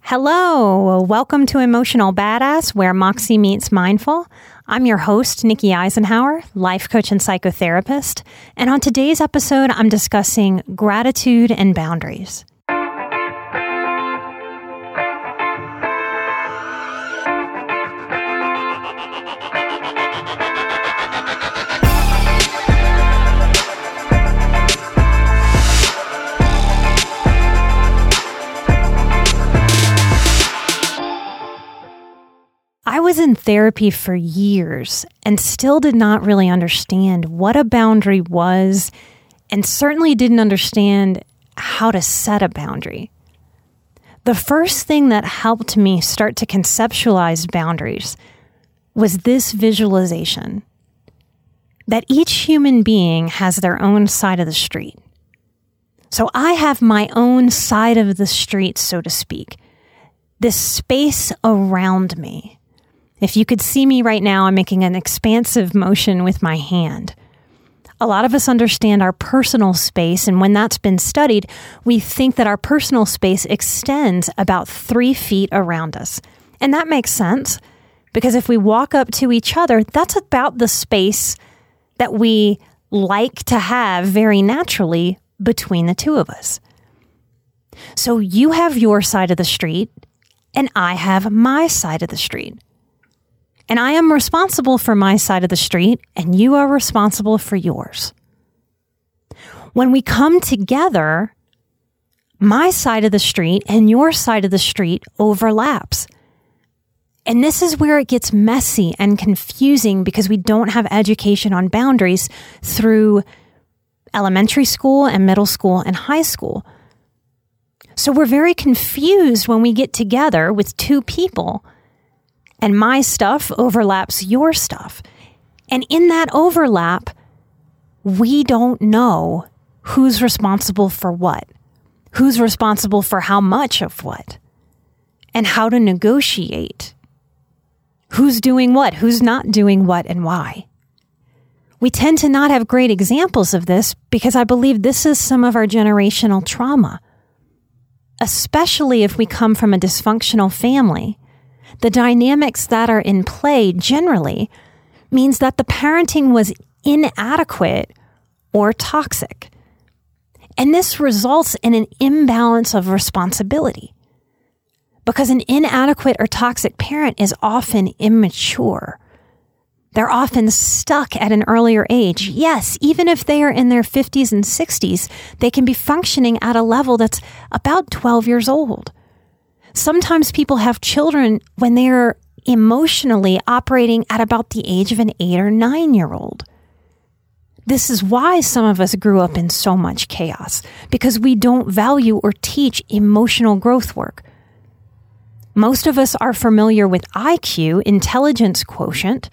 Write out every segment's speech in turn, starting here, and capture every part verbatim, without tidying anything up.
Hello, welcome to Emotional Badass, where Moxie meets Mindful. I'm your host, Nikki Eisenhower, life coach and psychotherapist. And on today's episode, I'm discussing gratitude and boundaries. I was in therapy for years and still did not really understand what a boundary was, and certainly didn't understand how to set a boundary. The first thing that helped me start to conceptualize boundaries was this visualization that each human being has their own side of the street. So I have my own side of the street, so to speak, this space around me. If you could see me right now, I'm making an expansive motion with my hand. A lot of us understand our personal space, and when that's been studied, we think that our personal space extends about three feet around us. And that makes sense, because if we walk up to each other, that's about the space that we like to have very naturally between the two of us. So you have your side of the street, and I have my side of the street. And I am responsible for my side of the street, and you are responsible for yours. When we come together, my side of the street and your side of the street overlaps. And this is where it gets messy and confusing, because we don't have education on boundaries through elementary school and middle school and high school. So we're very confused when we get together with two people and my stuff overlaps your stuff. And in that overlap, we don't know who's responsible for what, who's responsible for how much of what, and how to negotiate who's doing what, who's not doing what, and why. We tend to not have great examples of this, because I believe this is some of our generational trauma, especially if we come from a dysfunctional family. The dynamics that are in play generally means that the parenting was inadequate or toxic. And this results in an imbalance of responsibility, because an inadequate or toxic parent is often immature. They're often stuck at an earlier age. Yes, even if they are in their fifties and sixties, they can be functioning at a level that's about twelve years old. Sometimes people have children when they are emotionally operating at about the age of an eight or nine-year-old. This is why some of us grew up in so much chaos, because we don't value or teach emotional growth work. Most of us are familiar with I Q, intelligence quotient.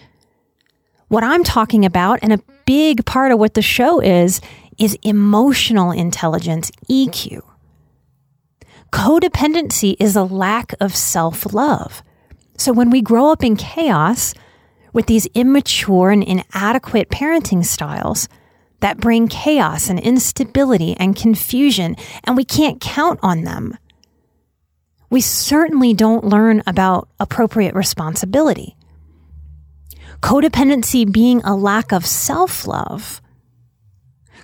What I'm talking about, and a big part of what the show is, is emotional intelligence, E Q. Codependency is a lack of self-love. So when we grow up in chaos with these immature and inadequate parenting styles that bring chaos and instability and confusion, and we can't count on them, we certainly don't learn about appropriate responsibility. Codependency being a lack of self-love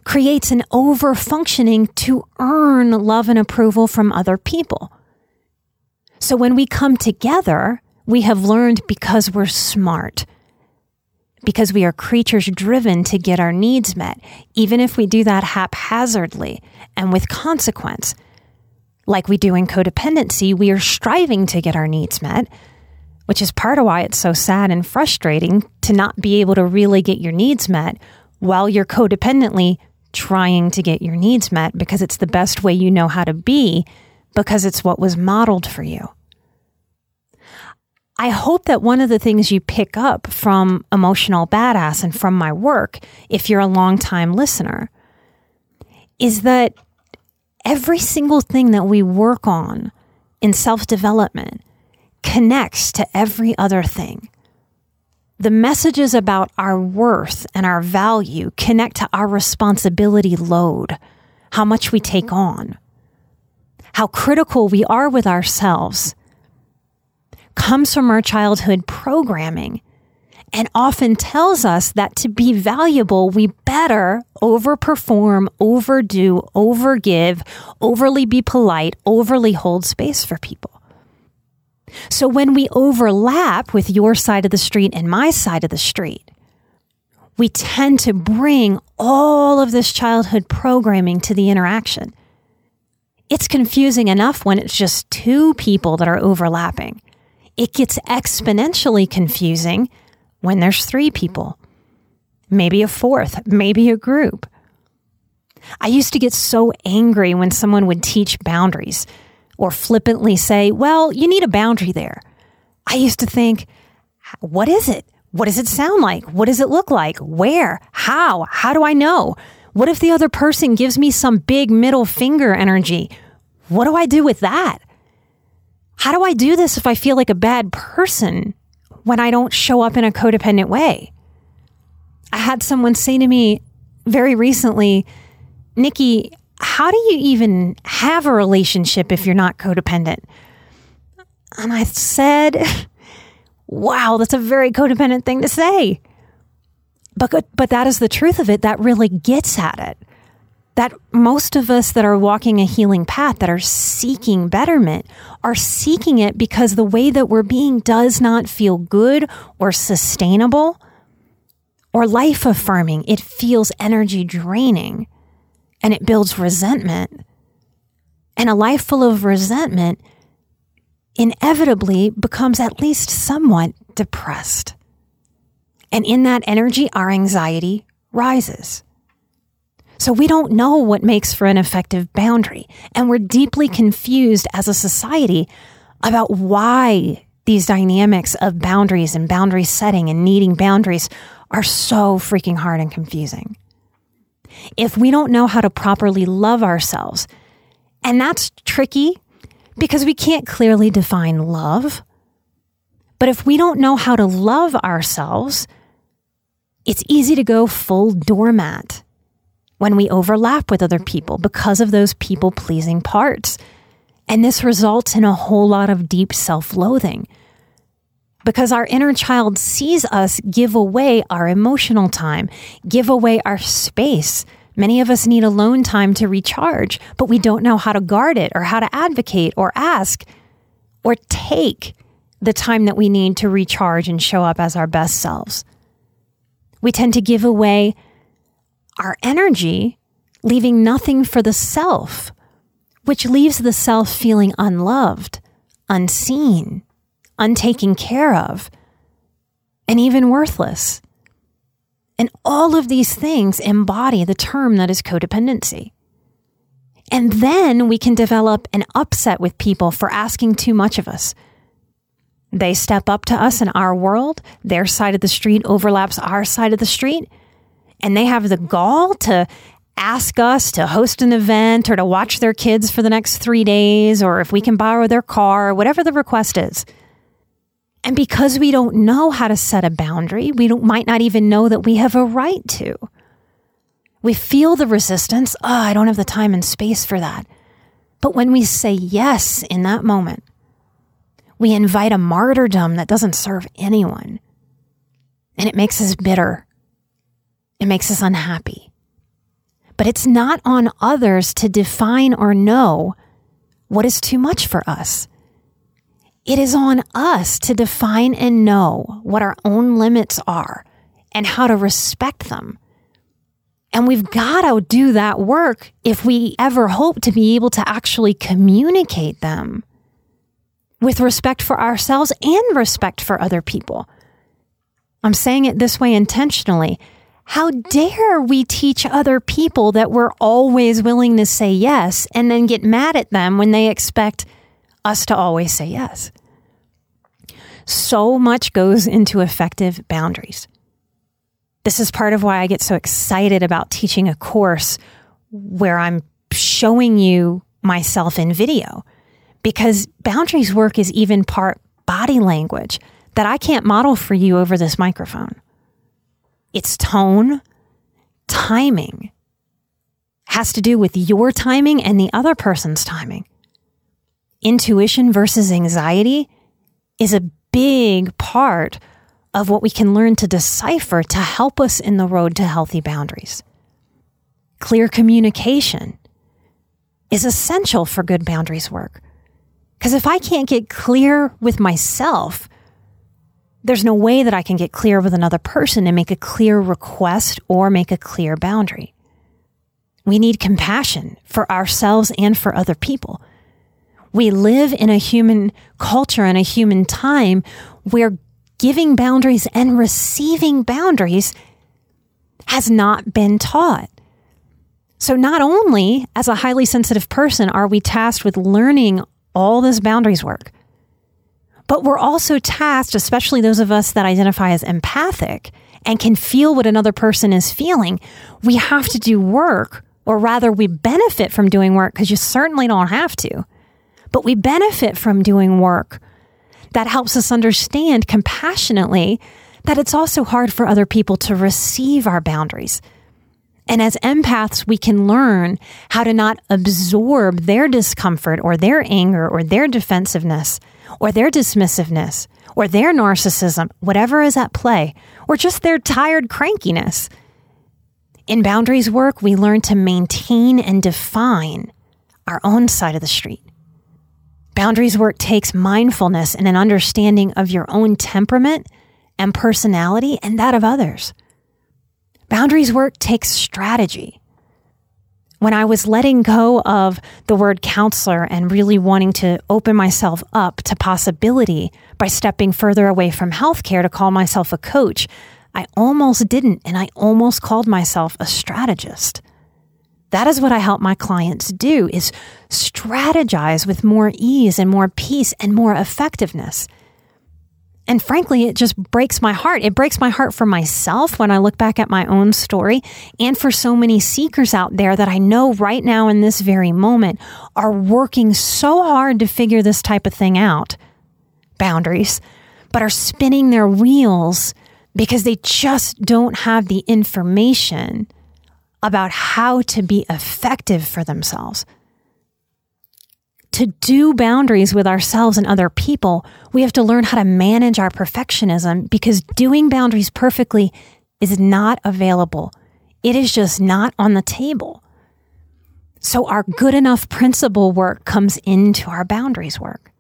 creates an over-functioning to earn love and approval from other people. So when we come together, we have learned because we're smart, because we are creatures driven to get our needs met, even if we do that haphazardly and with consequence. Like we do in codependency, we are striving to get our needs met, which is part of why it's so sad and frustrating to not be able to really get your needs met while you're codependently trying to get your needs met, because it's the best way you know how to be, because it's what was modeled for you. I hope that one of the things you pick up from Emotional Badass and from my work, if you're a longtime listener, is that every single thing that we work on in self-development connects to every other thing. The messages about our worth and our value connect to our responsibility load, how much we take on, how critical we are with ourselves, comes from our childhood programming and often tells us that to be valuable, we better overperform, overdo, overgive, overly be polite, overly hold space for people. So when we overlap with your side of the street and my side of the street, we tend to bring all of this childhood programming to the interaction. It's confusing enough when it's just two people that are overlapping. It gets exponentially confusing when there's three people, maybe a fourth, maybe a group. I used to get so angry when someone would teach boundaries or flippantly say, well, you need a boundary there. I used to think, what is it? What does it sound like? What does it look like? Where? How? How do I know? What if the other person gives me some big middle finger energy? What do I do with that? How do I do this if I feel like a bad person when I don't show up in a codependent way? I had someone say to me very recently, Nikki, how do you even have a relationship if you're not codependent? And I said, wow, that's a very codependent thing to say. But, but that is the truth of it. That really gets at it. That most of us that are walking a healing path, that are seeking betterment, are seeking it because the way that we're being does not feel good or sustainable or life-affirming. It feels energy draining, and it builds resentment. And a life full of resentment inevitably becomes at least somewhat depressed. And in that energy, our anxiety rises. So we don't know what makes for an effective boundary. And we're deeply confused as a society about why these dynamics of boundaries and boundary setting and needing boundaries are so freaking hard and confusing. If we don't know how to properly love ourselves, and that's tricky because we can't clearly define love, but if we don't know how to love ourselves, it's easy to go full doormat when we overlap with other people because of those people-pleasing parts. And this results in a whole lot of deep self-loathing because our inner child sees us give away our emotional time, give away our space. Many of us need alone time to recharge, but we don't know how to guard it or how to advocate or ask or take the time that we need to recharge and show up as our best selves. We tend to give away our energy, leaving nothing for the self, which leaves the self feeling unloved, unseen, untaken care of, and even worthless. And all of these things embody the term that is codependency. And then we can develop an upset with people for asking too much of us. They step up to us in our world, their side of the street overlaps our side of the street, and they have the gall to ask us to host an event or to watch their kids for the next three days or if we can borrow their car or whatever the request is. And because we don't know how to set a boundary, we don't, might not even know that we have a right to. We feel the resistance. Oh, I don't have the time and space for that. But when we say yes in that moment, we invite a martyrdom that doesn't serve anyone. And it makes us bitter. It makes us unhappy. But it's not on others to define or know what is too much for us. it is on us to define and know what our own limits are and how to respect them. And we've got to do that work if we ever hope to be able to actually communicate them with respect for ourselves and respect for other people. I'm saying it this way intentionally. How dare we teach other people that we're always willing to say yes and then get mad at them when they expect us to always say yes? So much goes into effective boundaries. This is part of why I get so excited about teaching a course where I'm showing you myself in video, because boundaries work is even part body language that I can't model for you over this microphone. It's tone, timing, has to do with your timing and the other person's timing. Intuition versus anxiety is a big part of what we can learn to decipher to help us in the road to healthy boundaries. Clear communication is essential for good boundaries work. Because if I can't get clear with myself, there's no way that I can get clear with another person and make a clear request or make a clear boundary. We need compassion for ourselves and for other people. We live in a human culture and a human time where giving boundaries and receiving boundaries has not been taught. So not only as a highly sensitive person are we tasked with learning all this boundaries work, but we're also tasked, especially those of us that identify as empathic and can feel what another person is feeling, we have to do work, or rather we benefit from doing work, because you certainly don't have to, but we benefit from doing work that helps us understand compassionately that it's also hard for other people to receive our boundaries. And as empaths, we can learn how to not absorb their discomfort or their anger or their defensiveness or their dismissiveness or their narcissism, whatever is at play, or just their tired crankiness. In boundaries work, we learn to maintain and define our own side of the street. Boundaries work takes mindfulness and an understanding of your own temperament and personality and that of others. Boundaries work takes strategy. When I was letting go of the word counselor and really wanting to open myself up to possibility by stepping further away from healthcare to call myself a coach, I almost didn't, and I almost called myself a strategist. That is what I help my clients do, is strategize with more ease and more peace and more effectiveness. And frankly, it just breaks my heart. It breaks my heart for myself when I look back at my own story, and for so many seekers out there that I know right now in this very moment are working so hard to figure this type of thing out, boundaries, but are spinning their wheels because they just don't have the information about how to be effective for themselves. To do boundaries with ourselves and other people, we have to learn how to manage our perfectionism, because doing boundaries perfectly is not available. It is just not on the table. So our good enough principle work comes into our boundaries work.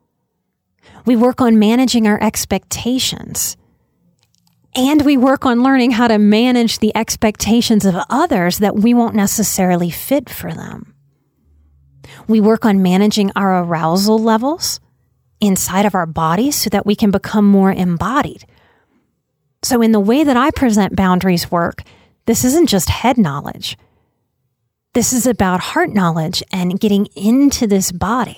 We work on managing our expectations. And we work on learning how to manage the expectations of others that we won't necessarily fit for them. We work on managing our arousal levels inside of our bodies so that we can become more embodied. So in the way that I present boundaries work, this isn't just head knowledge. This is about heart knowledge and getting into this body.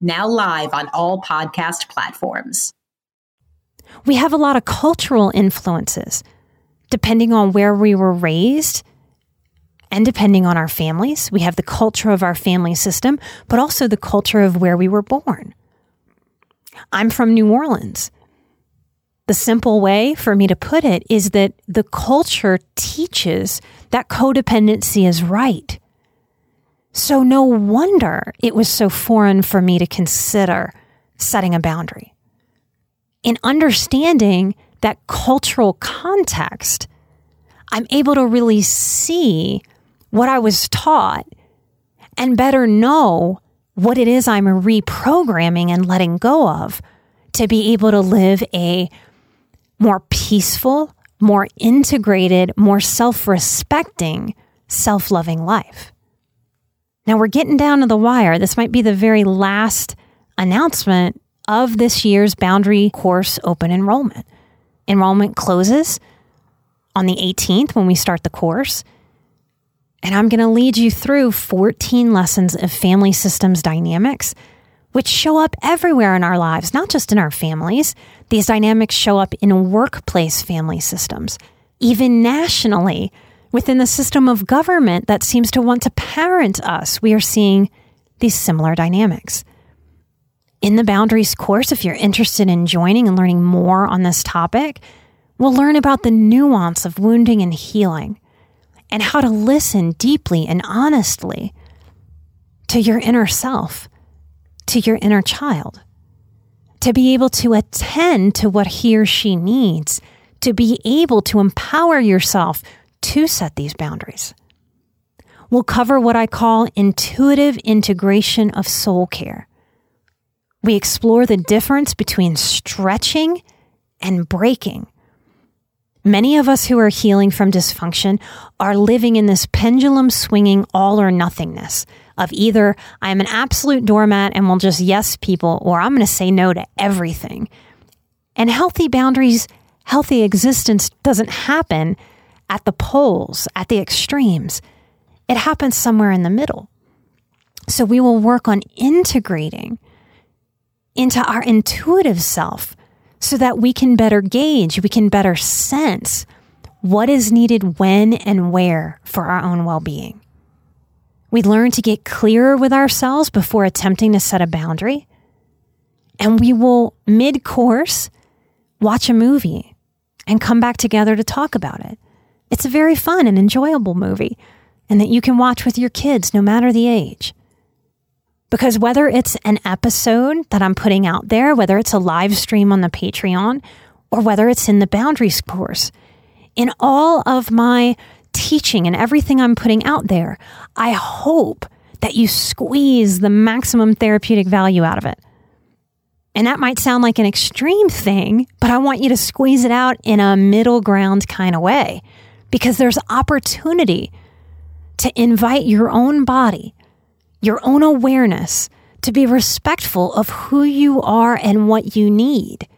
now live on all podcast platforms. We have a lot of cultural influences, depending on where we were raised and depending on our families. We have the culture of our family system, but also the culture of where we were born. I'm from New Orleans. The simple way for me to put it is that the culture teaches that codependency is right. So no wonder it was so foreign for me to consider setting a boundary. In understanding that cultural context, I'm able to really see what I was taught and better know what it is I'm reprogramming and letting go of to be able to live a more peaceful, more integrated, more self-respecting, self-loving life. Now we're getting down to the wire. This might be the very last announcement of this year's Boundary Course open enrollment. Enrollment closes on the eighteenth when we start the course. And I'm going to lead you through fourteen lessons of family systems dynamics, which show up everywhere in our lives, not just in our families. These dynamics show up in workplace family systems, even nationally, within the system of government that seems to want to parent us. We are seeing these similar dynamics. In the Boundaries course, if you're interested in joining and learning more on this topic, we'll learn about the nuance of wounding and healing and how to listen deeply and honestly to your inner self, to your inner child, to be able to attend to what he or she needs, to be able to empower yourself to set these boundaries. We'll cover what I call intuitive integration of soul care. We explore the difference between stretching and breaking. Many of us who are healing from dysfunction are living in this pendulum swinging all or nothingness of either I'm an absolute doormat and will just yes people, or I'm going to say no to everything. And healthy boundaries, healthy existence doesn't happen at the poles, at the extremes. It happens somewhere in the middle. So we will work on integrating into our intuitive self so that we can better gauge, we can better sense what is needed when and where for our own well-being. We learn to get clearer with ourselves before attempting to set a boundary. And we will, mid-course, watch a movie and come back together to talk about it. It's a very fun and enjoyable movie, and that you can watch with your kids no matter the age. Because whether it's an episode that I'm putting out there, whether it's a live stream on the Patreon, or whether it's in the Boundaries course, in all of my teaching and everything I'm putting out there, I hope that you squeeze the maximum therapeutic value out of it. And that might sound like an extreme thing, but I want you to squeeze it out in a middle ground kind of way, because there's opportunity to invite your own body, your own awareness, to be respectful of who you are and what you need.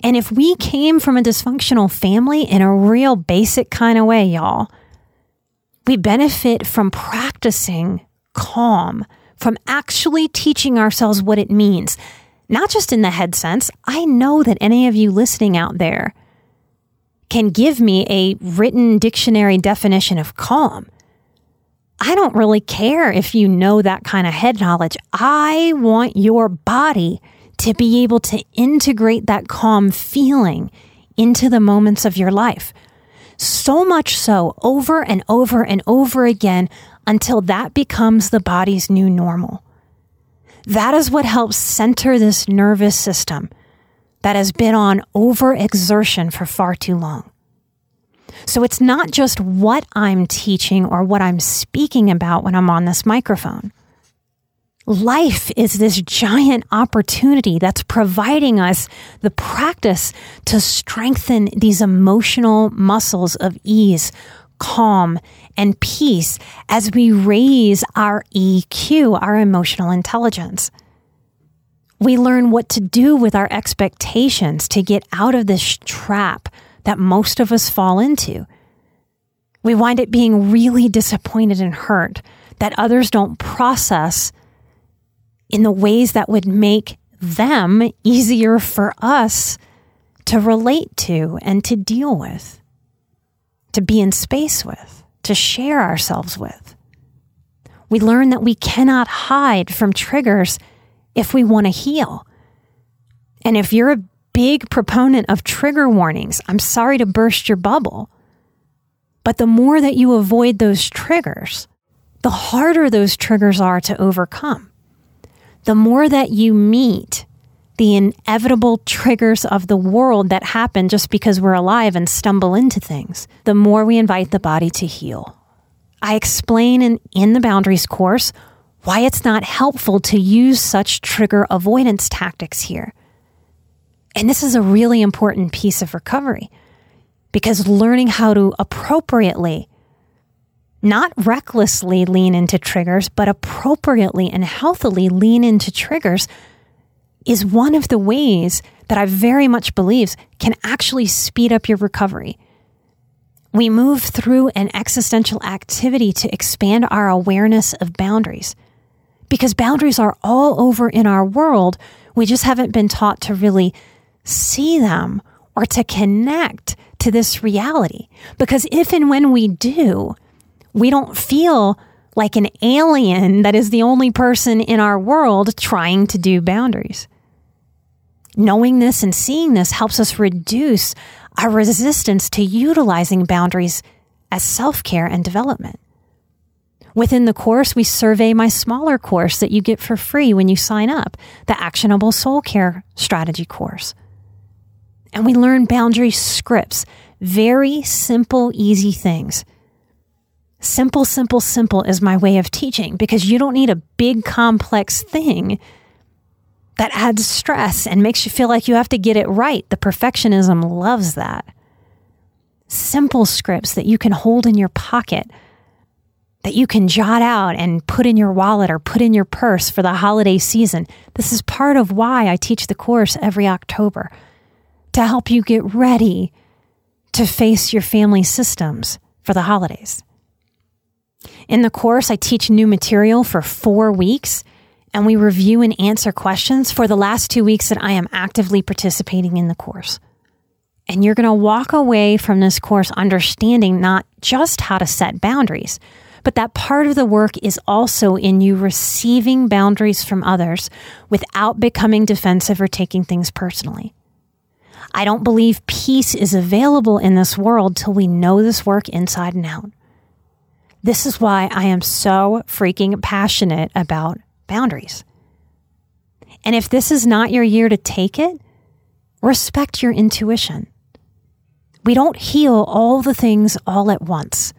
And if we came from a dysfunctional family in a real basic kind of way, y'all, we benefit from practicing calm, from actually teaching ourselves what it means, not just in the head sense. I know that any of you listening out there can give me a written dictionary definition of calm. I don't really care if you know that kind of head knowledge. I want your body to be able to integrate that calm feeling into the moments of your life. So much so, over and over and over again, until that becomes the body's new normal. That is what helps center this nervous system that has been on overexertion for far too long. So it's not just what I'm teaching or what I'm speaking about when I'm on this microphone. Life is this giant opportunity that's providing us the practice to strengthen these emotional muscles of ease, calm, and peace as we raise our E Q, our emotional intelligence. We learn what to do with our expectations to get out of this trap that most of us fall into. We wind up being really disappointed and hurt that others don't process in the ways that would make them easier for us to relate to and to deal with, to be in space with, to share ourselves with. We learn that we cannot hide from triggers if we want to heal. And if you're a big proponent of trigger warnings, I'm sorry to burst your bubble, but the more that you avoid those triggers, the harder those triggers are to overcome. The more that you meet the inevitable triggers of the world that happen just because we're alive and stumble into things, the more we invite the body to heal. I explain in, in the Boundaries course why it's not helpful to use such trigger avoidance tactics here. And this is a really important piece of recovery, because learning how to appropriately, not recklessly lean into triggers, but appropriately and healthily lean into triggers is one of the ways that I very much believe can actually speed up your recovery. We move through an existential activity to expand our awareness of boundaries, because boundaries are all over in our world. We just haven't been taught to really see them or to connect to this reality, because if and when we do, we don't feel like an alien that is the only person in our world trying to do boundaries. Knowing this and seeing this helps us reduce our resistance to utilizing boundaries as self-care and development. Within the course, we survey my smaller course that you get for free when you sign up, the Actionable Soul Care Strategy course. And we learn boundary scripts, very simple, easy things. Simple, simple, simple is my way of teaching, because you don't need a big, complex thing that adds stress and makes you feel like you have to get it right. The perfectionism loves that. Simple scripts that you can hold in your pocket, that you can jot out and put in your wallet or put in your purse for the holiday season. This is part of why I teach the course every October, to help you get ready to face your family systems for the holidays. In the course, I teach new material for four weeks, and we review and answer questions for the last two weeks that I am actively participating in the course. And you're going to walk away from this course understanding not just how to set boundaries, but that part of the work is also in you receiving boundaries from others without becoming defensive or taking things personally. I don't believe peace is available in this world till we know this work inside and out. This is why I am so freaking passionate about boundaries. And if this is not your year to take it, respect your intuition. We don't heal all the things all at once.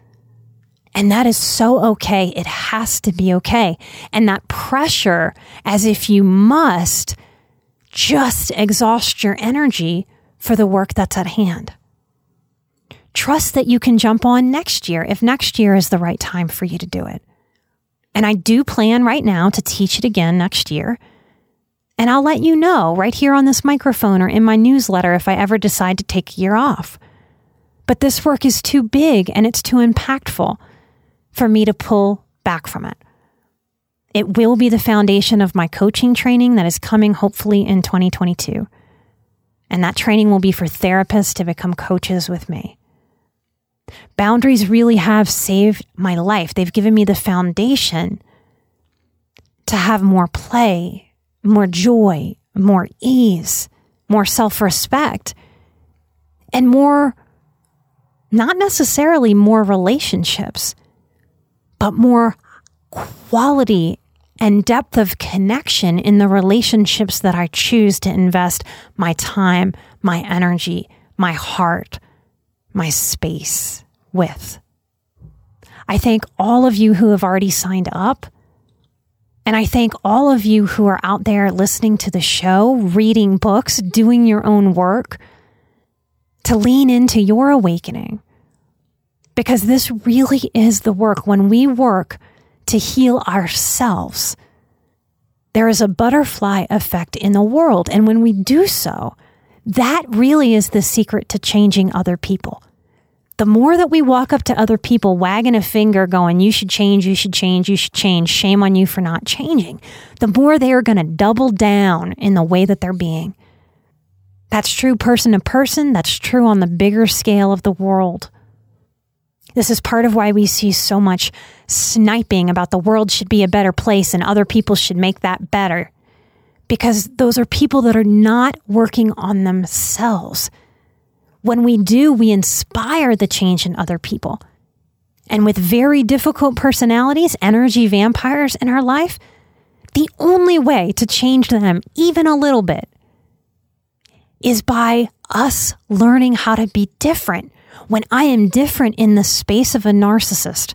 And that is so okay. It has to be okay. And that pressure, as if you must just exhaust your energy for the work that's at hand. Trust that you can jump on next year if next year is the right time for you to do it. And I do plan right now to teach it again next year. And I'll let you know right here on this microphone or in my newsletter if I ever decide to take a year off. But this work is too big and it's too impactful for me to pull back from it. It will be the foundation of my coaching training that is coming hopefully in twenty twenty-two. And that training will be for therapists to become coaches with me. Boundaries really have saved my life. They've given me the foundation to have more play, more joy, more ease, more self-respect, and more, not necessarily more relationships, but more quality and depth of connection in the relationships that I choose to invest my time, my energy, my heart, my space with. I thank all of you who have already signed up. And I thank all of you who are out there listening to the show, reading books, doing your own work to lean into your awakening. Because this really is the work. When we work to heal ourselves, there is a butterfly effect in the world. And when we do so, that really is the secret to changing other people. The more that we walk up to other people wagging a finger going, you should change, you should change, you should change, shame on you for not changing, the more they are going to double down in the way that they're being. That's true person to person. That's true on the bigger scale of the world. This is part of why we see so much sniping about the world should be a better place and other people should make that better, because those are people that are not working on themselves. When we do, we inspire the change in other people. And with very difficult personalities, energy vampires in our life, the only way to change them even a little bit is by us learning how to be different. When I am different in the space of a narcissist,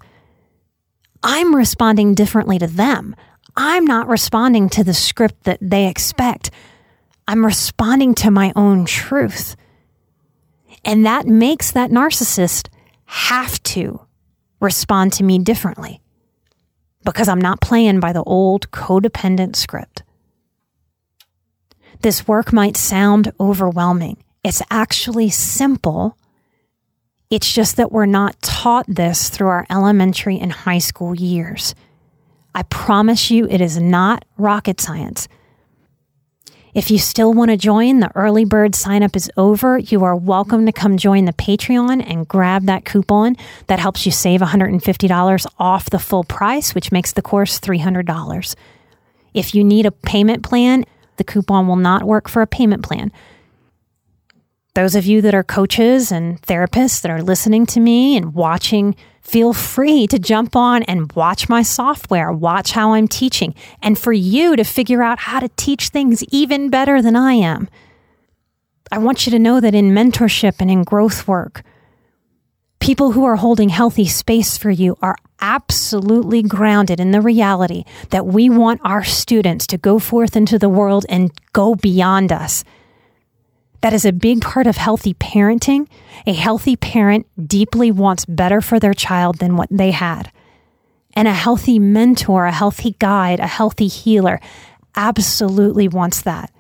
I'm responding differently to them. I'm not responding to the script that they expect. I'm responding to my own truth. And that makes that narcissist have to respond to me differently, because I'm not playing by the old codependent script. This work might sound overwhelming. It's actually simple. It's just that we're not taught this through our elementary and high school years. I promise you, it is not rocket science. If you still want to join, the early bird sign-up is over. You are welcome to come join the Patreon and grab that coupon. That helps you save one hundred fifty dollars off the full price, which makes the course three hundred dollars. If you need a payment plan, the coupon will not work for a payment plan. Those of you that are coaches and therapists that are listening to me and watching, feel free to jump on and watch my software, watch how I'm teaching, and for you to figure out how to teach things even better than I am. I want you to know that in mentorship and in growth work, people who are holding healthy space for you are absolutely grounded in the reality that we want our students to go forth into the world and go beyond us. That is a big part of healthy parenting. A healthy parent deeply wants better for their child than what they had. And a healthy mentor, a healthy guide, a healthy healer absolutely wants that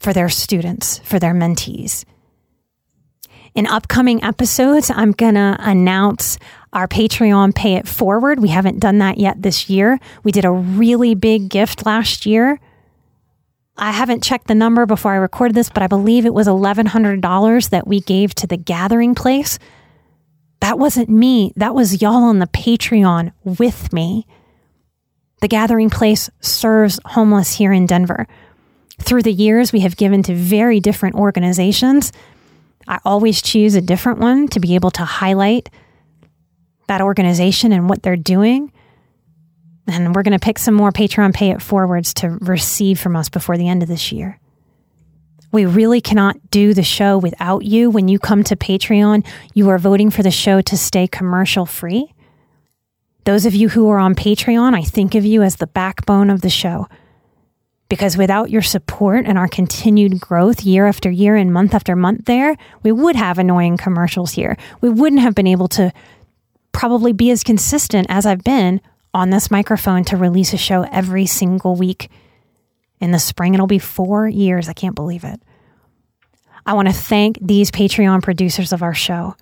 for their students, for their mentees. In upcoming episodes, I'm going to announce our Patreon Pay It Forward. We haven't done that yet this year. We did a really big gift last year. I haven't checked the number before I recorded this, but I believe it was eleven hundred dollars that we gave to the Gathering Place. That wasn't me. That was y'all on the Patreon with me. The Gathering Place serves homeless here in Denver. Through the years, we have given to very different organizations. I always choose a different one to be able to highlight that organization and what they're doing. And we're going to pick some more Patreon Pay It Forwards to receive from us before the end of this year. We really cannot do the show without you. When you come to Patreon, you are voting for the show to stay commercial free. Those of you who are on Patreon, I think of you as the backbone of the show, because without your support and our continued growth year after year and month after month there, we would have annoying commercials here. We wouldn't have been able to probably be as consistent as I've been on this microphone to release a show every single week. In the spring, it'll be four years. I can't believe it. I want to thank these Patreon producers of our show.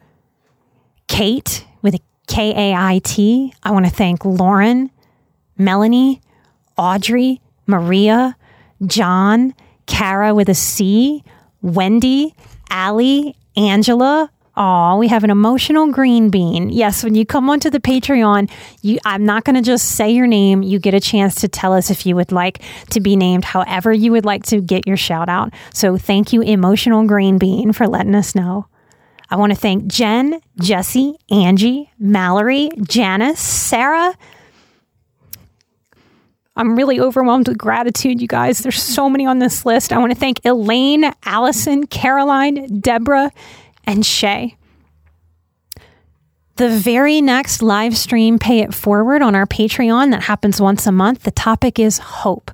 Kate with a K A I T. I want to thank Lauren, Melanie, Audrey, Maria, John, Cara with a C, Wendy, Allie, Angela. Aw, we have an emotional green bean. Yes, when you come onto the Patreon, you, I'm not going to just say your name. You get a chance to tell us if you would like to be named, however you would like to get your shout out. So thank you, Emotional Green Bean, for letting us know. I want to thank Jen, Jesse, Angie, Mallory, Janice, Sarah. I'm really overwhelmed with gratitude, you guys. There's so many on this list. I want to thank Elaine, Allison, Caroline, Deborah, and Shay. The very next live stream, Pay It Forward, on our Patreon that happens once a month, the topic is hope.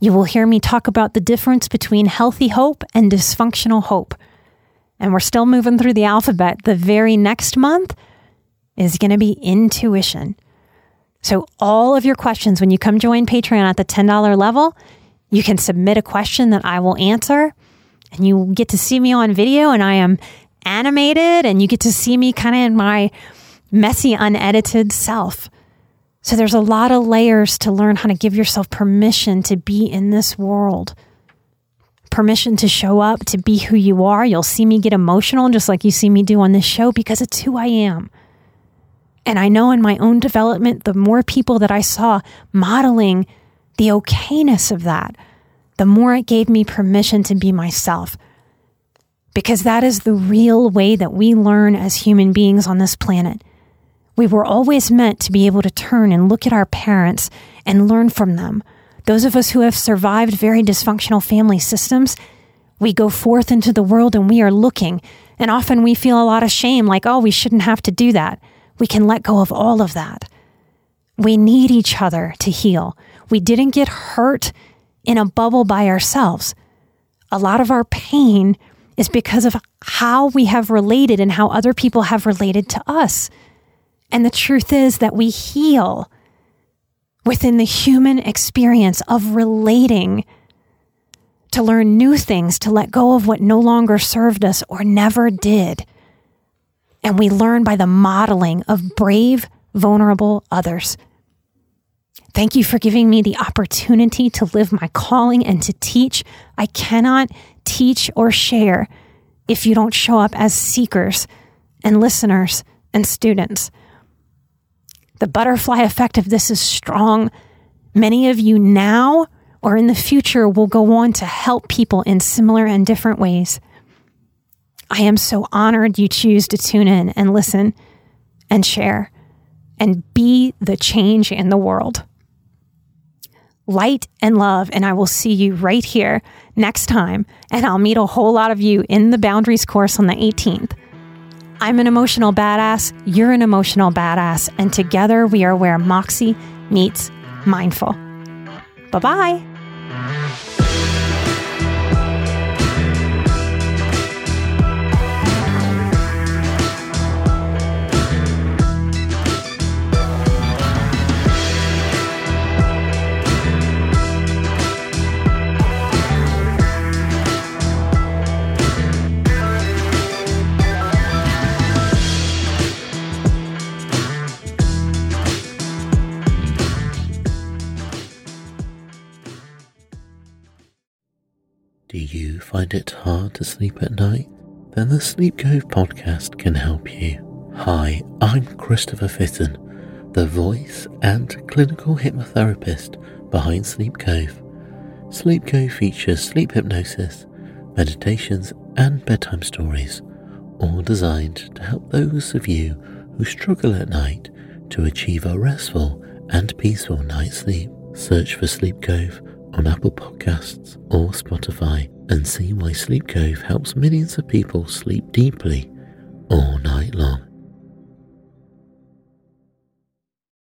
You will hear me talk about the difference between healthy hope and dysfunctional hope. And we're still moving through the alphabet. The very next month is going to be intuition. So all of your questions, when you come join Patreon at the ten dollar level, you can submit a question that I will answer, and you get to see me on video, and I am animated, and you get to see me kind of in my messy, unedited self. So there's a lot of layers to learn how to give yourself permission to be in this world, permission to show up, to be who you are. You'll see me get emotional just like you see me do on this show, because it's who I am. And I know in my own development, the more people that I saw modeling the okayness of that, the more it gave me permission to be myself. Because that is the real way that we learn as human beings on this planet. We were always meant to be able to turn and look at our parents and learn from them. Those of us who have survived very dysfunctional family systems, we go forth into the world and we are looking. And often we feel a lot of shame, like, oh, we shouldn't have to do that. We can let go of all of that. We need each other to heal. We didn't get hurt in a bubble by ourselves. A lot of our pain is because of how we have related and how other people have related to us. And the truth is that we heal within the human experience of relating, to learn new things, to let go of what no longer served us or never did. And we learn by the modeling of brave, vulnerable others. Thank you for giving me the opportunity to live my calling and to teach. I cannot teach or share if you don't show up as seekers and listeners and students. The butterfly effect of this is strong. Many of you now or in the future will go on to help people in similar and different ways. I am so honored you choose to tune in and listen and share and be the change in the world. Light and love, and I will see you right here next time, and I'll meet a whole lot of you in the Boundaries course on the eighteenth. I'm an emotional badass, you're an emotional badass, and together we are where Moxie meets mindful. Bye-bye. Do you find it hard to sleep at night? Then the Sleep Cove podcast can help you. Hi, I'm Christopher Fitton, the voice and clinical hypnotherapist behind Sleep Cove. Sleep Cove features sleep hypnosis, meditations, and bedtime stories, all designed to help those of you who struggle at night to achieve a restful and peaceful night's sleep. Search for Sleep Cove on Apple Podcasts or Spotify and see why Sleep Cove helps millions of people sleep deeply all night long.